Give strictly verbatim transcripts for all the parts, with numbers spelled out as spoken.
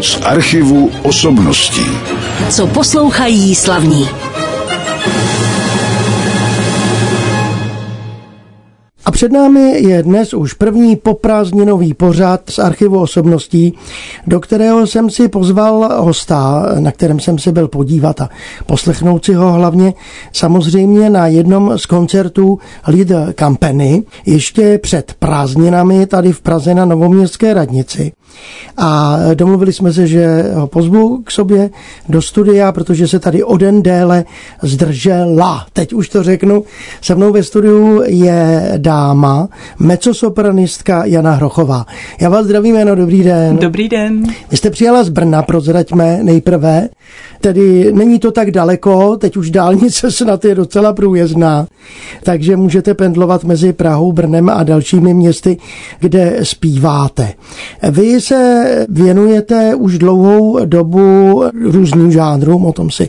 Z archivu osobností. Co poslouchají slavní. A před námi je dnes už první poprázdninový pořad z archivu osobností, do kterého jsem si pozval hosta, na kterém jsem se byl podívat a poslechnout si ho hlavně samozřejmě na jednom z koncertů Lead Company, ještě před prázdninami tady v Praze na Novoměstské radnici. A domluvili jsme se, že ho pozvu k sobě do studia, protože se tady o den déle zdržela. Teď už to řeknu. Se mnou ve studiu je dáma, mezzosopranistka Jana Hrochová. Já vás zdravím, Jano, dobrý den. Dobrý den. Vy jste přijela z Brna, prozraďme nejprve. Tedy není to tak daleko, teď už dálnice snad je docela průjezdná, takže můžete pendlovat mezi Prahou, Brnem a dalšími městy, kde zpíváte. Vy se věnujete už dlouhou dobu různým žánrům, o tom si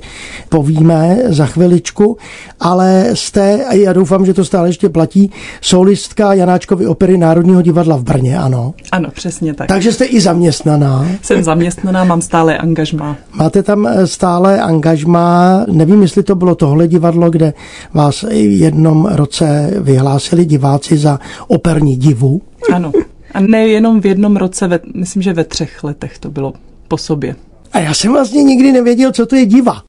povíme za chviličku, ale jste, a já doufám, že to stále ještě platí, solistka Janáčkovy opery Národního divadla v Brně, ano? Ano, přesně tak. Takže jste i zaměstnaná. Jsem zaměstnaná, mám stále angažmá. Máte tam stále angažmá, nevím, jestli to bylo tohle divadlo, kde vás v jednom roce vyhlásili diváci za operní divu. Ano, a nejenom v jednom roce, ve, myslím, že ve třech letech to bylo po sobě. A já jsem vlastně nikdy nevěděl, co to je diva.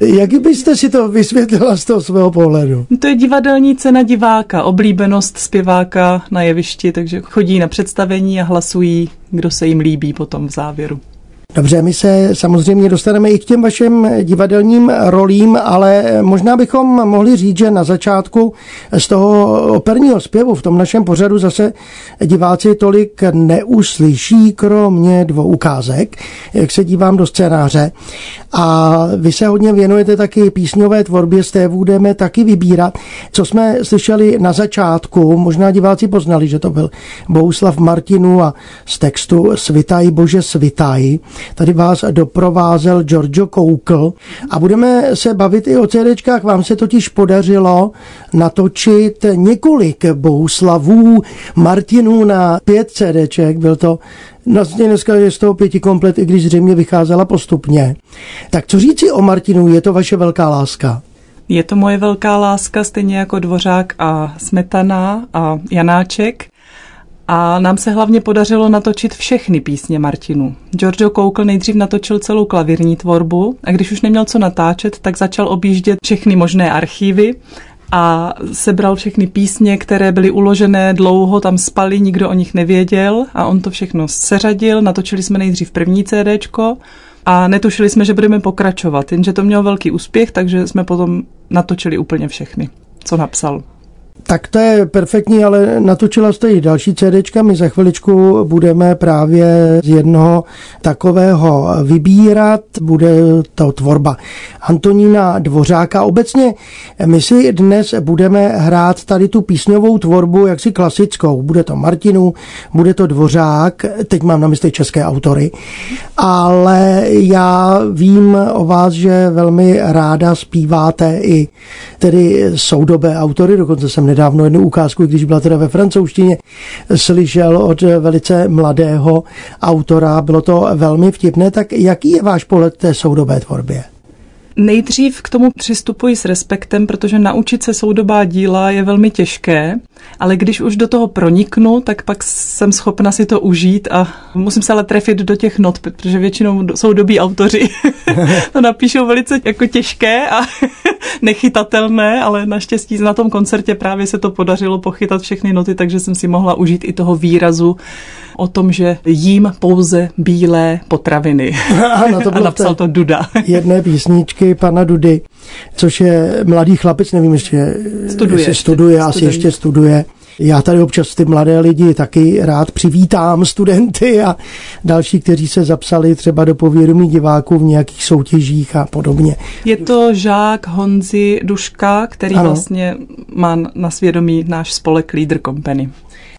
Jak byste si to vysvětlila z toho svého pohledu? To je divadelní cena diváka, oblíbenost zpěváka na jevišti, takže chodí na představení a hlasují, kdo se jim líbí potom v závěru. Dobře, my se samozřejmě dostaneme i k těm vašim divadelním rolím, ale možná bychom mohli říct, že na začátku z toho operního zpěvu v tom našem pořadu zase diváci tolik neuslyší, kromě dvou ukázek, jak se dívám do scénáře. A vy se hodně věnujete taky písňové tvorbě, z té budeme taky vybírat. Co jsme slyšeli na začátku, možná diváci poznali, že to byl Bohuslav Martinů a z textu Svitaj, Bože, svitaj. Tady vás doprovázel Giorgio Koukl a budeme se bavit i o CDčkách. Vám se totiž podařilo natočit několik Bohuslavů Martinů na pět CDček, byl to vlastně dneska je z toho pěti komplet, i když zřejmě vycházela postupně. Tak co říci o Martinu, je to vaše velká láska? Je to moje velká láska, stejně jako Dvořák a Smetana a Janáček. A nám se hlavně podařilo natočit všechny písně Martinů. Giorgio Koukl nejdřív natočil celou klavírní tvorbu a když už neměl co natáčet, tak začal objíždět všechny možné archívy a sebral všechny písně, které byly uložené dlouho, tam spaly, nikdo o nich nevěděl a on to všechno seřadil. Natočili jsme nejdřív první CDčko a netušili jsme, že budeme pokračovat, jenže to mělo velký úspěch, takže jsme potom natočili úplně všechny, co napsal. Tak to je perfektní, ale natočila jste i další CDčka. My za chviličku budeme právě z jednoho takového vybírat. Bude to tvorba Antonína Dvořáka. Obecně my si dnes budeme hrát tady tu písňovou tvorbu jaksi klasickou. Bude to Martinů, bude to Dvořák, teď mám na mysli české autory. Ale já vím o vás, že velmi ráda zpíváte i tedy soudobé autory, dokonce jsem nedávno jednu ukázku, když byla teda ve francouzštině, slyšel od velice mladého autora. Bylo to velmi vtipné. Tak jaký je váš pohled té soudobé tvorbě? Nejdřív k tomu přistupuji s respektem, protože naučit se soudobá díla je velmi těžké, ale když už do toho proniknu, tak pak jsem schopna si to užít a musím se ale trefit do těch not, protože většinou soudobí autoři to napíšou velice jako těžké a nechytatelné, ale naštěstí na tom koncertě právě se to podařilo pochytat všechny noty, takže jsem si mohla užít i toho výrazu o tom, že jím pouze bílé potraviny. Ano, to a napsal to Duda. Jedné písničky pana Dudy, což je mladý chlapec, nevím ještě, studuje, jestli studuje, ještě, asi studuje. ještě studuje. Já tady občas ty mladé lidi taky rád přivítám, studenty a další, kteří se zapsali třeba do povědomí diváků v nějakých soutěžích a podobně. Je to žák Honzy Duška, který ano. vlastně má na svědomí náš spolek Lead Company.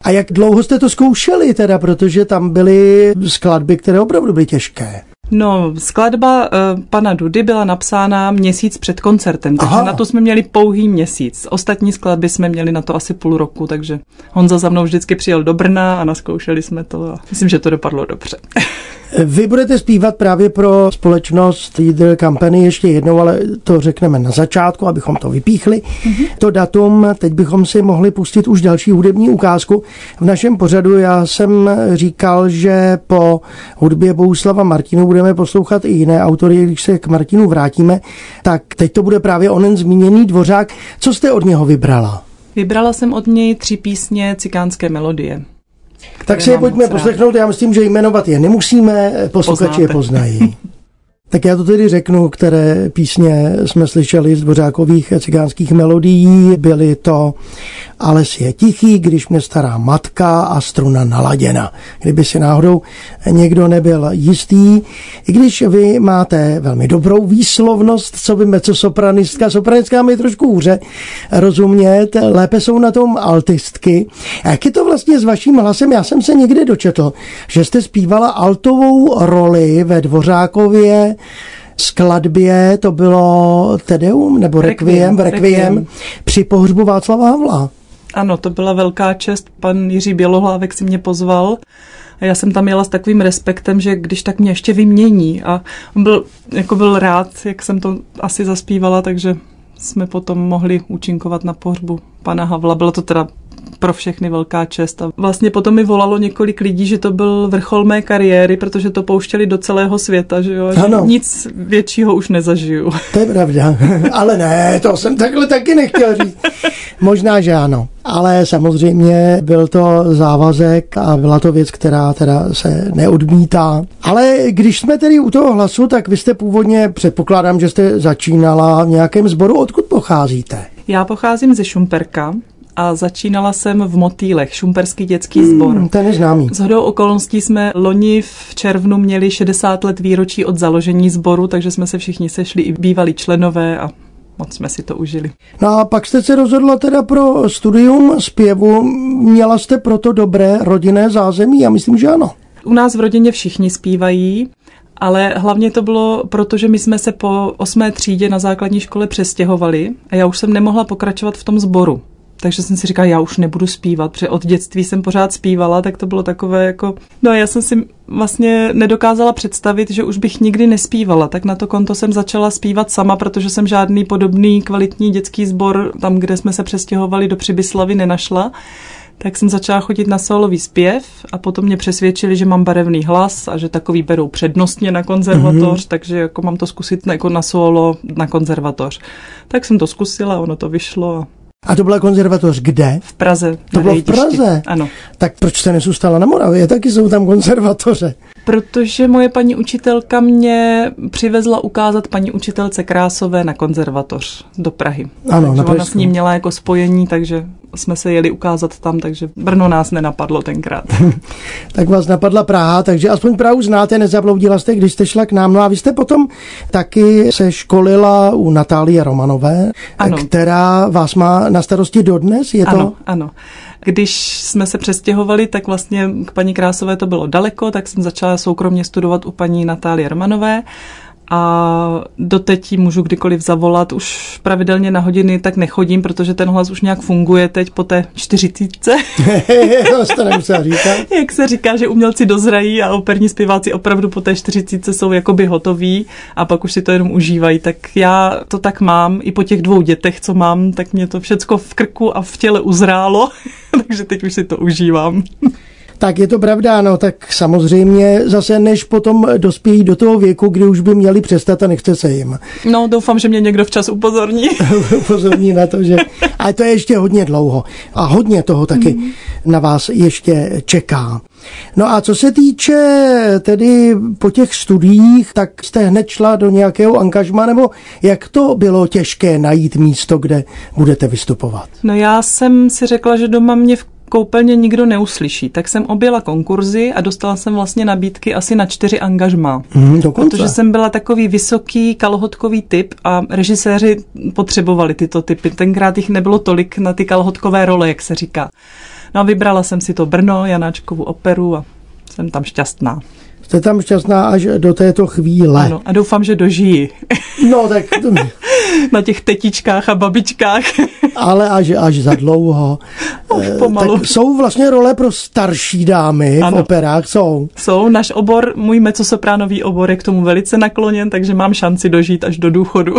A jak dlouho jste to zkoušeli teda, protože tam byly skladby, které opravdu byly těžké? No, skladba uh, pana Dudy byla napsána měsíc před koncertem, takže Aha. na to jsme měli pouhý měsíc. Ostatní skladby jsme měli na to asi půl roku, takže Honza za mnou vždycky přijel do Brna a naskoušeli jsme to a myslím, že to dopadlo dobře. Vy budete zpívat právě pro společnost Lead Company ještě jednou, ale to řekneme na začátku, abychom to vypíchli. Mm-hmm. To datum, teď bychom si mohli pustit už další hudební ukázku. V našem pořadu já jsem říkal, že po hudbě Bohuslava Martinů budeme poslouchat i jiné autory, když se k Martinu vrátíme. Tak teď to bude právě onen zmíněný Dvořák. Co jste od něho vybrala? Vybrala jsem od něj tři písně Cikánské melodie. Tak si je pojďme poslechnout, já myslím, že jmenovat je nemusíme, posluchači je poznají. Tak já to tedy řeknu, které písně jsme slyšeli z Dvořákových Cikánských melodií. Byly to Ales je tichý, Když mě stará matka a Struna naladěna. Kdyby si náhodou někdo nebyl jistý, i když vy máte velmi dobrou výslovnost, co by co sopranistka, sopranistka mi trošku hůře rozumět, lépe jsou na tom altistky. A jak je to vlastně s vaším hlasem? Já jsem se někde dočetl, že jste zpívala altovou roli ve Dvořákově skladbě, to bylo Tedeum, nebo Requiem, Requiem, Requiem, Requiem, při pohřbu Václava Havla. Ano, to byla velká čest, pan Jiří Bělohlávek si mě pozval a já jsem tam jela s takovým respektem, že když tak mě ještě vymění a byl, jako byl rád, jak jsem to asi zaspívala, takže jsme potom mohli účinkovat na pohřbu pana Havla, bylo to teda pro všechny velká čest. A vlastně potom mi volalo několik lidí, že to byl vrchol mé kariéry, protože to pouštěli do celého světa, že jo? Že nic většího už nezažiju. To je pravda. Ale ne, to jsem takhle taky nechtěl říct. Možná, že ano. Ale samozřejmě byl to závazek a byla to věc, která teda se neodmítá. Ale když jsme tedy u toho hlasu, tak vy jste původně, předpokládám, že jste začínala v nějakém sboru. Odkud pocházíte? Já pocházím ze Šumperka. A začínala jsem v Motýlech, šumperský dětský sbor. Hmm, ten je známý. Shodou okolností jsme loni v červnu měli šedesát let výročí od založení sboru, takže jsme se všichni sešli, i bývalí členové a moc jsme si to užili. No a pak jste se rozhodla teda pro studium zpěvu. Měla jste proto dobré rodinné zázemí? Já myslím, že ano. U nás v rodině všichni zpívají. Ale hlavně to bylo, protože my jsme se po osmé třídě na základní škole přestěhovali a já už jsem nemohla pokračovat v tom sboru. Takže jsem si říkala, já už nebudu zpívat, protože od dětství jsem pořád zpívala, tak to bylo takové jako... No a já jsem si vlastně nedokázala představit, že už bych nikdy nespívala, tak na to konto jsem začala zpívat sama, protože jsem žádný podobný kvalitní dětský sbor tam, kde jsme se přestěhovali do Přibyslavy, nenašla. Tak jsem začala chodit na sólový zpěv a potom mě přesvědčili, že mám barevný hlas a že takový berou přednostně na konzervatoř, mm-hmm. takže jako mám to zkusit jako na sólo na konzervatoř. Tak jsem to zkusila, ono to vyšlo. A to byla konzervatoř kde? V Praze. To bylo v Praze? Ano. Tak proč jste nezůstala na Moravě? Taky jsou tam konzervatoře. Protože moje paní učitelka mě přivezla ukázat paní učitelce Krásové na konzervatoř do Prahy. Ano, takže na Pražsku. Ona s ní měla jako spojení, takže jsme se jeli ukázat tam, takže Brno nás nenapadlo tenkrát. Tak vás napadla Praha, takže aspoň Prahu znáte, nezabloudila jste, když jste šla k nám. No a vy jste potom taky se školila u Natálie Romanové, ano. která vás má na starosti dodnes, je ano, to? Ano. Když jsme se přestěhovali, tak vlastně k paní Krásové to bylo daleko, tak jsem začala soukromně studovat u paní Natálie Romanové a doteď jí můžu kdykoliv zavolat. Už pravidelně na hodiny tak nechodím, protože ten hlas už nějak funguje teď po té čtyřicítce. Jak se říká, že umělci dozrají a operní zpěváci opravdu po té čtyřicítce jsou jakoby hotoví a pak už si to jenom užívají. Tak já to tak mám i po těch dvou dětech, co mám, tak mě to všecko v krku a v těle uzrálo, takže teď už si to užívám. Tak je to pravda, no, tak samozřejmě zase než potom dospějí do toho věku, kdy už by měli přestat a nechce se jim. No, doufám, že mě někdo včas upozorní. Upozorní na to, že... Ale to je ještě hodně dlouho a hodně toho taky mm. na vás ještě čeká. No a co se týče tedy po těch studiích, tak jste hned šla do nějakého angažma, nebo jak to bylo těžké najít místo, kde budete vystupovat? No já jsem si řekla, že doma mě v koupelně nikdo neuslyší. Tak jsem objela konkurzy a dostala jsem vlastně nabídky asi na čtyři angažmá. Mm, protože jsem byla takový vysoký kalhotkový typ a režiséři potřebovali tyto typy. Tenkrát jich nebylo tolik na ty kalhotkové role, jak se říká. No a vybrala jsem si to Brno, Janáčkovu operu a jsem tam šťastná. Jste tam šťastná až do této chvíle. Ano, a doufám, že dožiji. No, tak... Na těch tetičkách a babičkách. Ale až, až za dlouho. Už pomalu. Tak jsou vlastně role pro starší dámy, ano, v operách? Jsou. Jsou. Náš obor, můj mezosopránový obor je k tomu velice nakloněn, takže mám šanci dožít až do důchodu.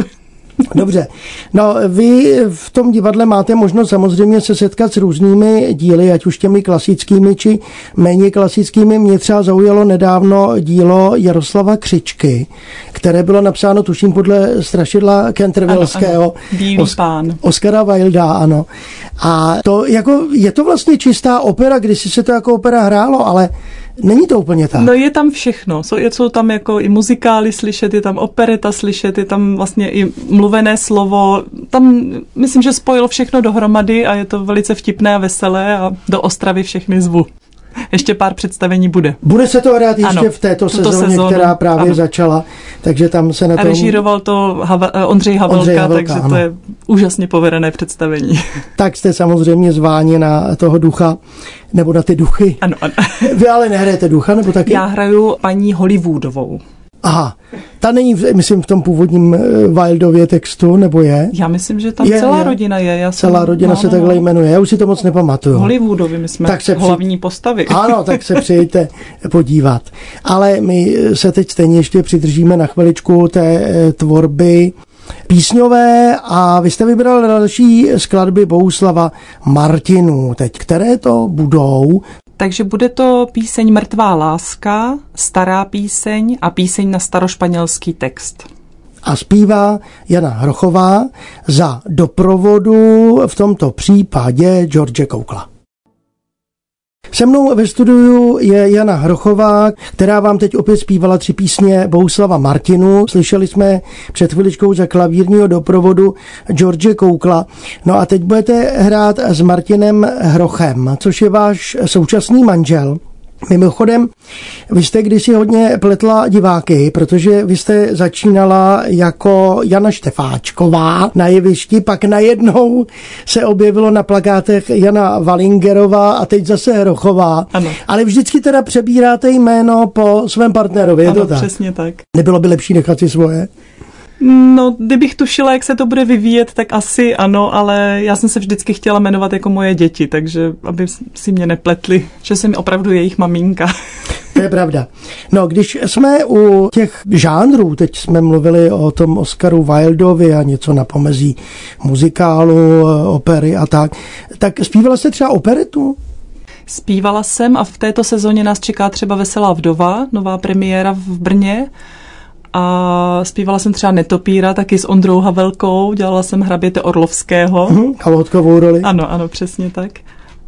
Dobře. No, vy v tom divadle máte možnost samozřejmě se setkat s různými díly, ať už těmi klasickými či méně klasickými. Mě třeba zaujalo nedávno dílo Jaroslava Křičky, které bylo napsáno, tuším, podle strašidla Canterville'ského. Bílý pán. Oscara Wilda, ano. A to jako, je to vlastně čistá opera, kdysi se to jako opera hrálo, ale není to úplně tak. No, je tam všechno. Jsou, jsou tam jako i muzikály slyšet, je tam opereta slyšet, je tam vlastně i mluvené slovo. Tam myslím, že spojilo všechno dohromady a je to velice vtipné a veselé a do Ostravy všechny zvu. Ještě pár představení bude. Bude se to hrát ještě, ano, v této sezóně, sezónu, která právě, ano, začala, takže tam se na tom... Režíroval to Havel, Ondřej Havelka, Ondřej Havelka takže, ano, to je úžasně povedené představení. Tak jste samozřejmě zváni na toho ducha, nebo na ty duchy. Ano, ano. Vy ale nehrajete ducha, nebo taky? Já hraju paní Hollywoodovou. Aha, ta není, myslím, v tom původním Wildově textu, nebo je? Já myslím, že tam je, celá je, rodina je. Já celá jsem, rodina no, se no, takhle jmenuje, já už si to moc nepamatuju. Hollywoodovi my jsme tak hlavní při... postavy. Ano, tak se přijďte podívat. Ale my se teď stejně ještě přidržíme na chviličku té tvorby písňové a vy jste vybral další skladby Bohuslava Martinů. Teď, které to budou? Takže bude to píseň Mrtvá láska, stará píseň a píseň na starošpanělský text. A zpívá Jana Hrochová za doprovodu v tomto případě Giorgia Koukla. Se mnou ve studiu je Jana Hrochová, která vám teď opět zpívala tři písně Bohuslava Martinů. Slyšeli jsme před chviličkou za klavírního doprovodu Giorgie Koukla. No a teď budete hrát s Martinem Hrochem, což je váš současný manžel. Mimochodem, vy jste kdysi hodně pletla diváky, protože vy jste začínala jako Jana Štefáčková na jevišti, pak najednou se objevilo na plakátech Jana Valingerová a teď zase Hrochová. Ano. Ale vždycky teda přebíráte jméno po svém partnerovi, ano, je to tak? Ano, přesně tak. Nebylo by lepší nechat si svoje? No, kdybych tušila, jak se to bude vyvíjet, tak asi ano, ale já jsem se vždycky chtěla jmenovat jako moje děti, takže aby si mě nepletli, že jsem opravdu jejich maminka. To je pravda. No, když jsme u těch žánrů, teď jsme mluvili o tom Oscaru Wildovi a něco na pomezí muzikálu, opery a tak, tak zpívala jste třeba operetu? Zpívala jsem a v této sezóně nás čeká třeba Veselá vdova, nová premiéra v Brně. A zpívala jsem třeba Netopíra taky s Ondrou Havelkou, dělala jsem Hraběte Orlovského. Uhum, kalotkovou roli. Ano, ano, přesně tak.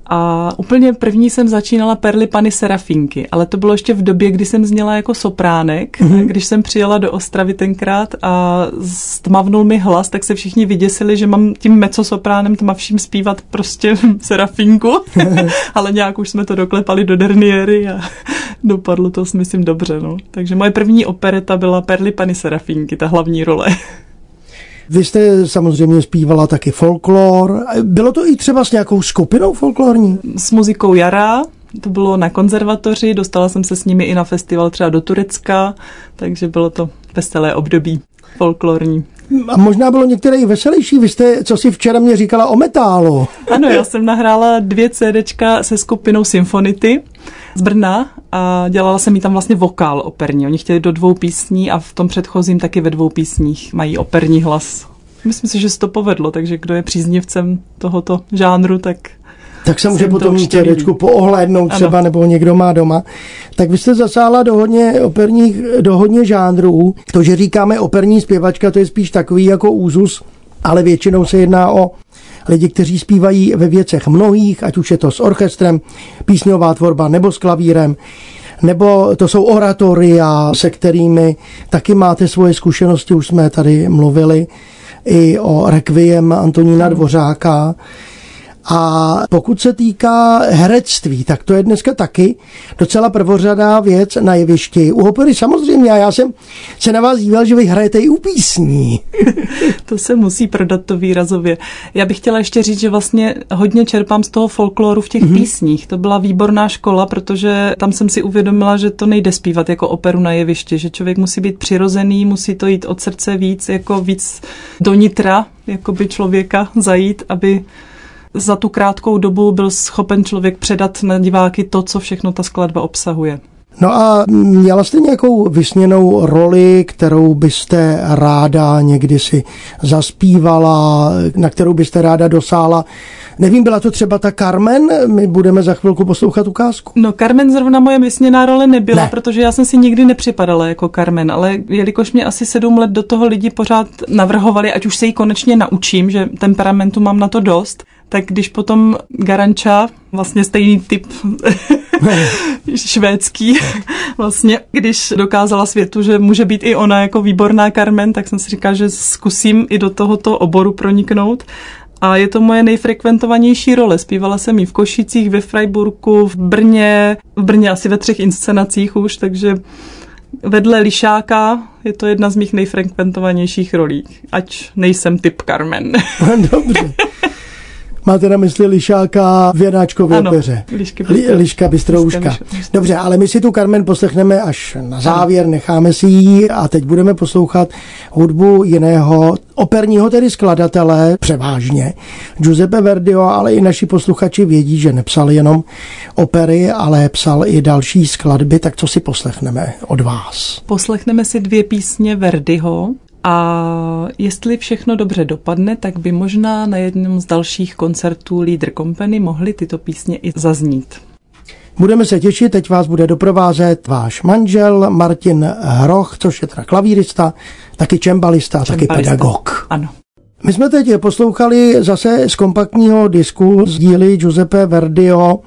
A úplně první jsem začínala Perly Pany Serafinky, ale to bylo ještě v době, kdy jsem zněla jako sopránek, uhum. Když jsem přijela do Ostravy tenkrát a stmavnul mi hlas, tak se všichni vyděsili, že mám tím mezzosopránem tmavším zpívat prostě Serafinku, ale nějak už jsme to doklepali do derniéry a... Dopadlo to, myslím, dobře, no. Takže moje první opereta byla Perly Pany Serafinky, ta hlavní role. Vy jste samozřejmě zpívala taky folklor. Bylo to i třeba s nějakou skupinou folklorní? S muzikou Jara, to bylo na konzervatoři, dostala jsem se s nimi i na festival třeba do Turecka, takže bylo to veselé období folklorní. A možná bylo některé i veselější. Vy jste, co si včera mě říkala o metálu. Ano, já jsem nahrála dvě CDčka se skupinou Symfonity z Brna a dělala jsem jí tam vlastně vokál operní. Oni chtěli do dvou písní a v tom předchozím taky ve dvou písních mají operní hlas. Myslím si, že se to povedlo, takže kdo je příznivcem tohoto žánru, tak... Tak se může potom CDčku poohlédnout třeba, ano, nebo někdo má doma. Tak vy jste zasáhla do hodně operních, do hodně žánrů. To, že říkáme operní zpěvačka, to je spíš takový jako úzus, ale většinou se jedná o lidi, kteří zpívají ve věcech mnohých, ať už je to s orchestrem, písňová tvorba nebo s klavírem, nebo to jsou oratoria, se kterými taky máte svoje zkušenosti, už jsme tady mluvili i o Requiem Antonína Dvořáka. A pokud se týká herectví, tak to je dneska taky docela prvořadá věc na jevišti. U opery samozřejmě, a já jsem se na vás díval, že vy hrajete i u písní. To se musí prodat to výrazově. Já bych chtěla ještě říct, že vlastně hodně čerpám z toho folkloru v těch mm-hmm. písních. To byla výborná škola, protože tam jsem si uvědomila, že to nejde zpívat jako operu na jevišti, že člověk musí být přirozený, musí to jít od srdce víc, jako víc do nitra, jako by člověka zajít, aby za tu krátkou dobu byl schopen člověk předat na diváky to, co všechno ta skladba obsahuje. No a měla jste nějakou vysněnou roli, kterou byste ráda někdy si zaspívala, na kterou byste ráda dosáhla? Nevím, byla to třeba ta Carmen? My budeme za chvilku poslouchat ukázku. No, Carmen zrovna moje vysněná role nebyla, ne. protože já jsem si nikdy nepřipadala jako Carmen, ale jelikož mě asi sedm let do toho lidi pořád navrhovali, ať už se jí konečně naučím, že temperamentu mám na to dost, tak když potom Garanča, vlastně stejný typ švédský, vlastně, když dokázala světu, že může být i ona jako výborná Carmen, tak jsem si říkala, že zkusím i do tohoto oboru proniknout. A je to moje nejfrekventovanější role. Zpívala jsem ji v Košicích, ve Freiburku, v Brně, v Brně asi ve třech inscenacích už, takže vedle Lišáka je to jedna z mých nejfrekventovanějších rolí, ať nejsem typ Carmen. Dobře. Máte na mysli Lišáka v Janáčkově opeře. Lišky bystrouška. Liška bystrouška. Dobře, ale my si tu Carmen poslechneme až na závěr, necháme si ji a teď budeme poslouchat hudbu jiného operního, tedy skladatele, převážně Giuseppe Verdiho, ale i naši posluchači vědí, že nepsal jenom opery, ale psal i další skladby, tak co si poslechneme od vás? Poslechneme si dvě písně Verdiho. A jestli všechno dobře dopadne, tak by možná na jednom z dalších koncertů Lead Company mohly tyto písně i zaznít. Budeme se těšit, teď vás bude doprovázet váš manžel Martin Hroch, což je teda klavírista, taky čembalista, čembalista. taky pedagog. Ano. My jsme teď poslouchali zase z kompaktního disku z díly Giuseppe Verdiho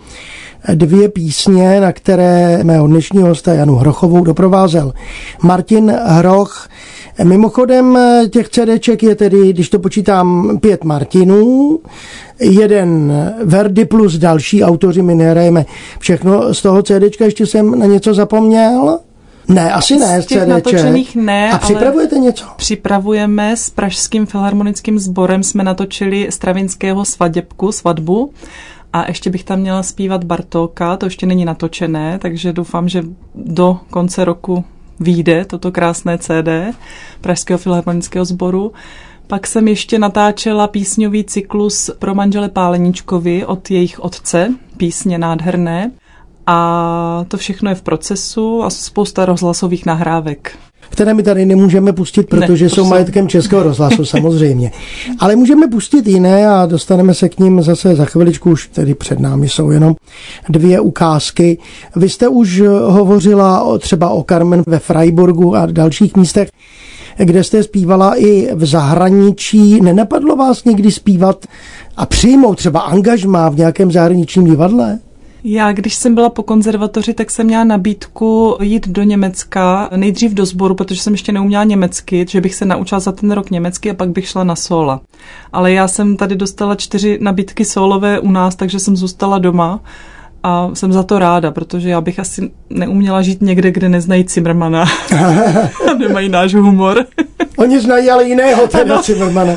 dvě písně, na které mého dnešního hosta Janu Hrochovou doprovázel Martin Hroch. Mimochodem těch CDček je tedy, když to počítám, pět Martinů, jeden Verdi plus další autoři, my nehrajeme všechno z toho CDčka, ještě jsem na něco zapomněl. Ne, asi ne, z těch natočených ne. A připravujete něco? Připravujeme, s Pražským filharmonickým sborem jsme natočili Stravinského svaděbku, svatbu. A ještě bych tam měla zpívat Bartóka, to ještě není natočené, takže doufám, že do konce roku vyjde toto krásné C D Pražského filharmonického sboru. Pak jsem ještě natáčela písňový cyklus pro manžele Páleničkovi od jejich otce, písně nádherné. A to všechno je v procesu a spousta rozhlasových nahrávek. Které my tady nemůžeme pustit, protože ne, jsou majetkem Českého rozhlasu samozřejmě. Ale můžeme pustit jiné a dostaneme se k ním zase za chviličku, už tedy před námi jsou jenom dvě ukázky. Vy jste už hovořila o, třeba o Carmen ve Freiburgu a dalších místech, kde jste zpívala i v zahraničí. Nenapadlo vás někdy zpívat a přijmout třeba angažmá v nějakém zahraničním divadle? Já, když jsem byla po konzervatoři, tak jsem měla nabídku jít do Německa, nejdřív do sboru, protože jsem ještě neuměla německy, že bych se naučila za ten rok německy a pak bych šla na sóla. Ale já jsem tady dostala čtyři nabídky sólové u nás, takže jsem zůstala doma a jsem za to ráda, protože já bych asi neuměla žít někde, kde neznají Cimrmana. Nemají náš humor. Oni znají ale jiného teda Cimrmana.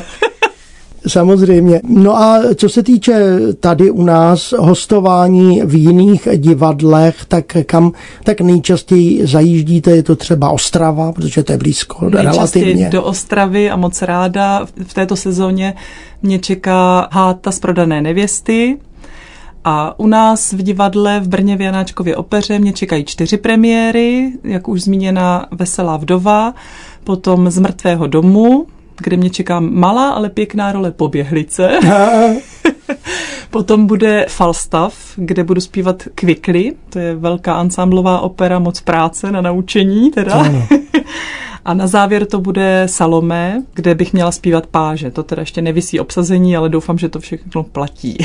Samozřejmě. No a co se týče tady u nás hostování v jiných divadlech, tak kam tak nejčastěji zajíždíte? Je to třeba Ostrava, protože to je blízko relativně. Do Ostravy a moc ráda. V této sezóně mě čeká Háta z Prodané nevěsty. A u nás v divadle v Brně v Janáčkově opeře mě čekají čtyři premiéry, jak už zmíněna Veselá vdova, potom Z mrtvého domu, kde mě čeká malá, ale pěkná role Poběhlice. Potom bude Falstaff, kde budu zpívat Kvikly. To je velká ansámblová opera, moc práce na naučení teda. A na závěr to bude Salome, kde bych měla zpívat Páže. To teda ještě nevisí obsazení, ale doufám, že to všechno platí.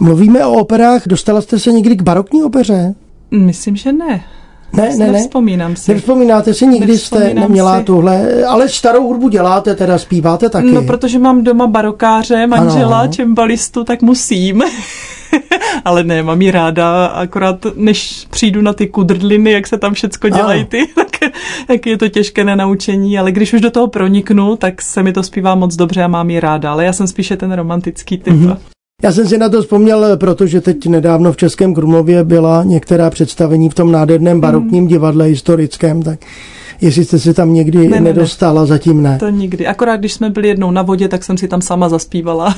Mluvíme o operách. Dostala jste se někdy k barokní opeře? Myslím, že ne. Ne, ne, nevzpomínám ne. si. Nevzpomínáte si, nikdy jste neměla si. Tuhle, ale starou hudbu děláte, teda zpíváte taky. No, protože mám doma barokáře, manžela, čembalistu, tak musím. Ale ne, mám ji ráda, akorát než přijdu na ty kudrdliny, jak se tam všecko dělají ty, tak, tak je to těžké na naučení, ale když už do toho proniknu, tak se mi to zpívá moc dobře a mám ji ráda, ale já jsem spíše ten romantický typ. Mm-hmm. Já jsem si na to vzpomněl, protože teď nedávno v Českém Krumlově byla některá představení v tom nádherném barokním mm. divadle historickém, tak jestli jste se tam někdy ne, nedostala, ne, ne. zatím ne. To nikdy. Akorát když jsme byli jednou na vodě, tak jsem si tam sama zaspívala.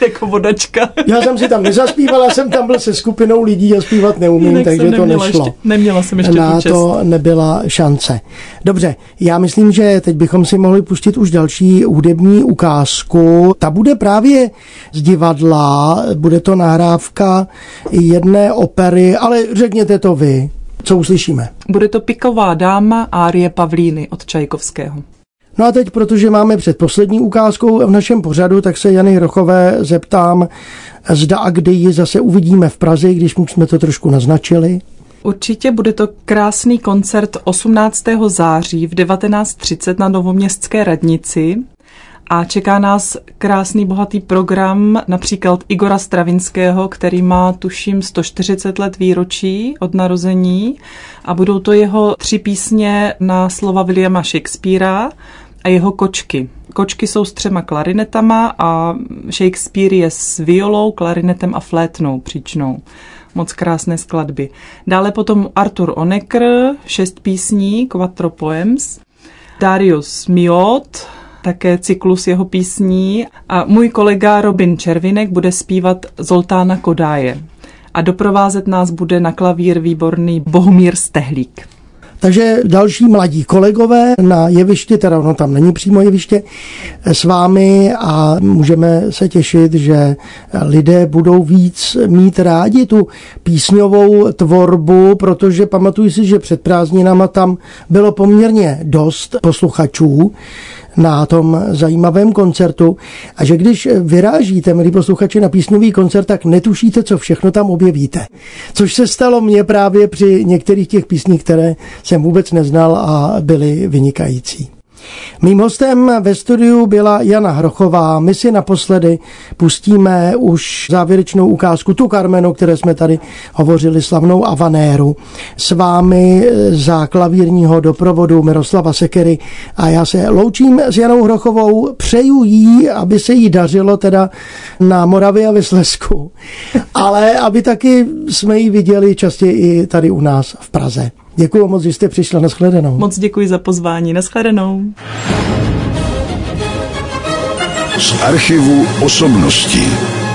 Jako vodačka. Já jsem si tam nezaspívala, jsem tam byl se skupinou lidí a zpívat neumím, jinak takže to nešlo. Ještě, neměla jsem ještě na tu čest. To nebyla šance. Dobře, já myslím, že teď bychom si mohli pustit už další hudební ukázku. Ta bude právě z divadla, bude to nahrávka jedné opery, ale řekněte to vy. Co uslyšíme? Bude to Piková dáma árie Pavlíny od Čajkovského. No a teď, protože máme před poslední ukázkou v našem pořadu, tak se Jany Hrochové zeptám, zda a kdy ji zase uvidíme v Praze, když mu jsme to trošku naznačili. Určitě bude to krásný koncert osmnáctého září v devatenáct třicet na Novoměstské radnici. A čeká nás krásný, bohatý program, například Igora Stravinského, který má, tuším, sto čtyřicet let výročí od narození. A budou to jeho tři písně na slova Williama Shakespearea a jeho kočky. Kočky jsou s třema klarinetama a Shakespeare je s violou, klarinetem a flétnou příčnou. Moc krásné skladby. Dále potom Arthur Honegger, šest písní, Quattro Poems, Darius Milhaud, také cyklus jeho písní a můj kolega Robin Červinek bude zpívat Zoltána Kodáje a doprovázet nás bude na klavír výborný Bohumír Stehlík. Takže další mladí kolegové na jevišti, teda ono tam není přímo jeviště, s vámi a můžeme se těšit, že lidé budou víc mít rádi tu písňovou tvorbu, protože pamatuju si, že před prázdninama tam bylo poměrně dost posluchačů na tom zajímavém koncertu a že když vyrážíte, milí posluchači, na písňový koncert, tak netušíte, co všechno tam objevíte. Což se stalo mně právě při některých těch písních, které jsem vůbec neznal a byly vynikající. Mým hostem ve studiu byla Jana Hrochová. My si naposledy pustíme už závěrečnou ukázku, tu Carmenu, které jsme tady hovořili, slavnou Avanéru. S vámi za klavírního doprovodu Miroslava Sekery a já se loučím s Janou Hrochovou. Přeju jí, aby se jí dařilo teda na Moravě a ve Slezsku, ale aby taky jsme ji viděli častěji i tady u nás v Praze. Děkuji moc, že jste přišla. Nashledanou. Moc děkuji za pozvání. Nashledanou. Z archivu Osobností.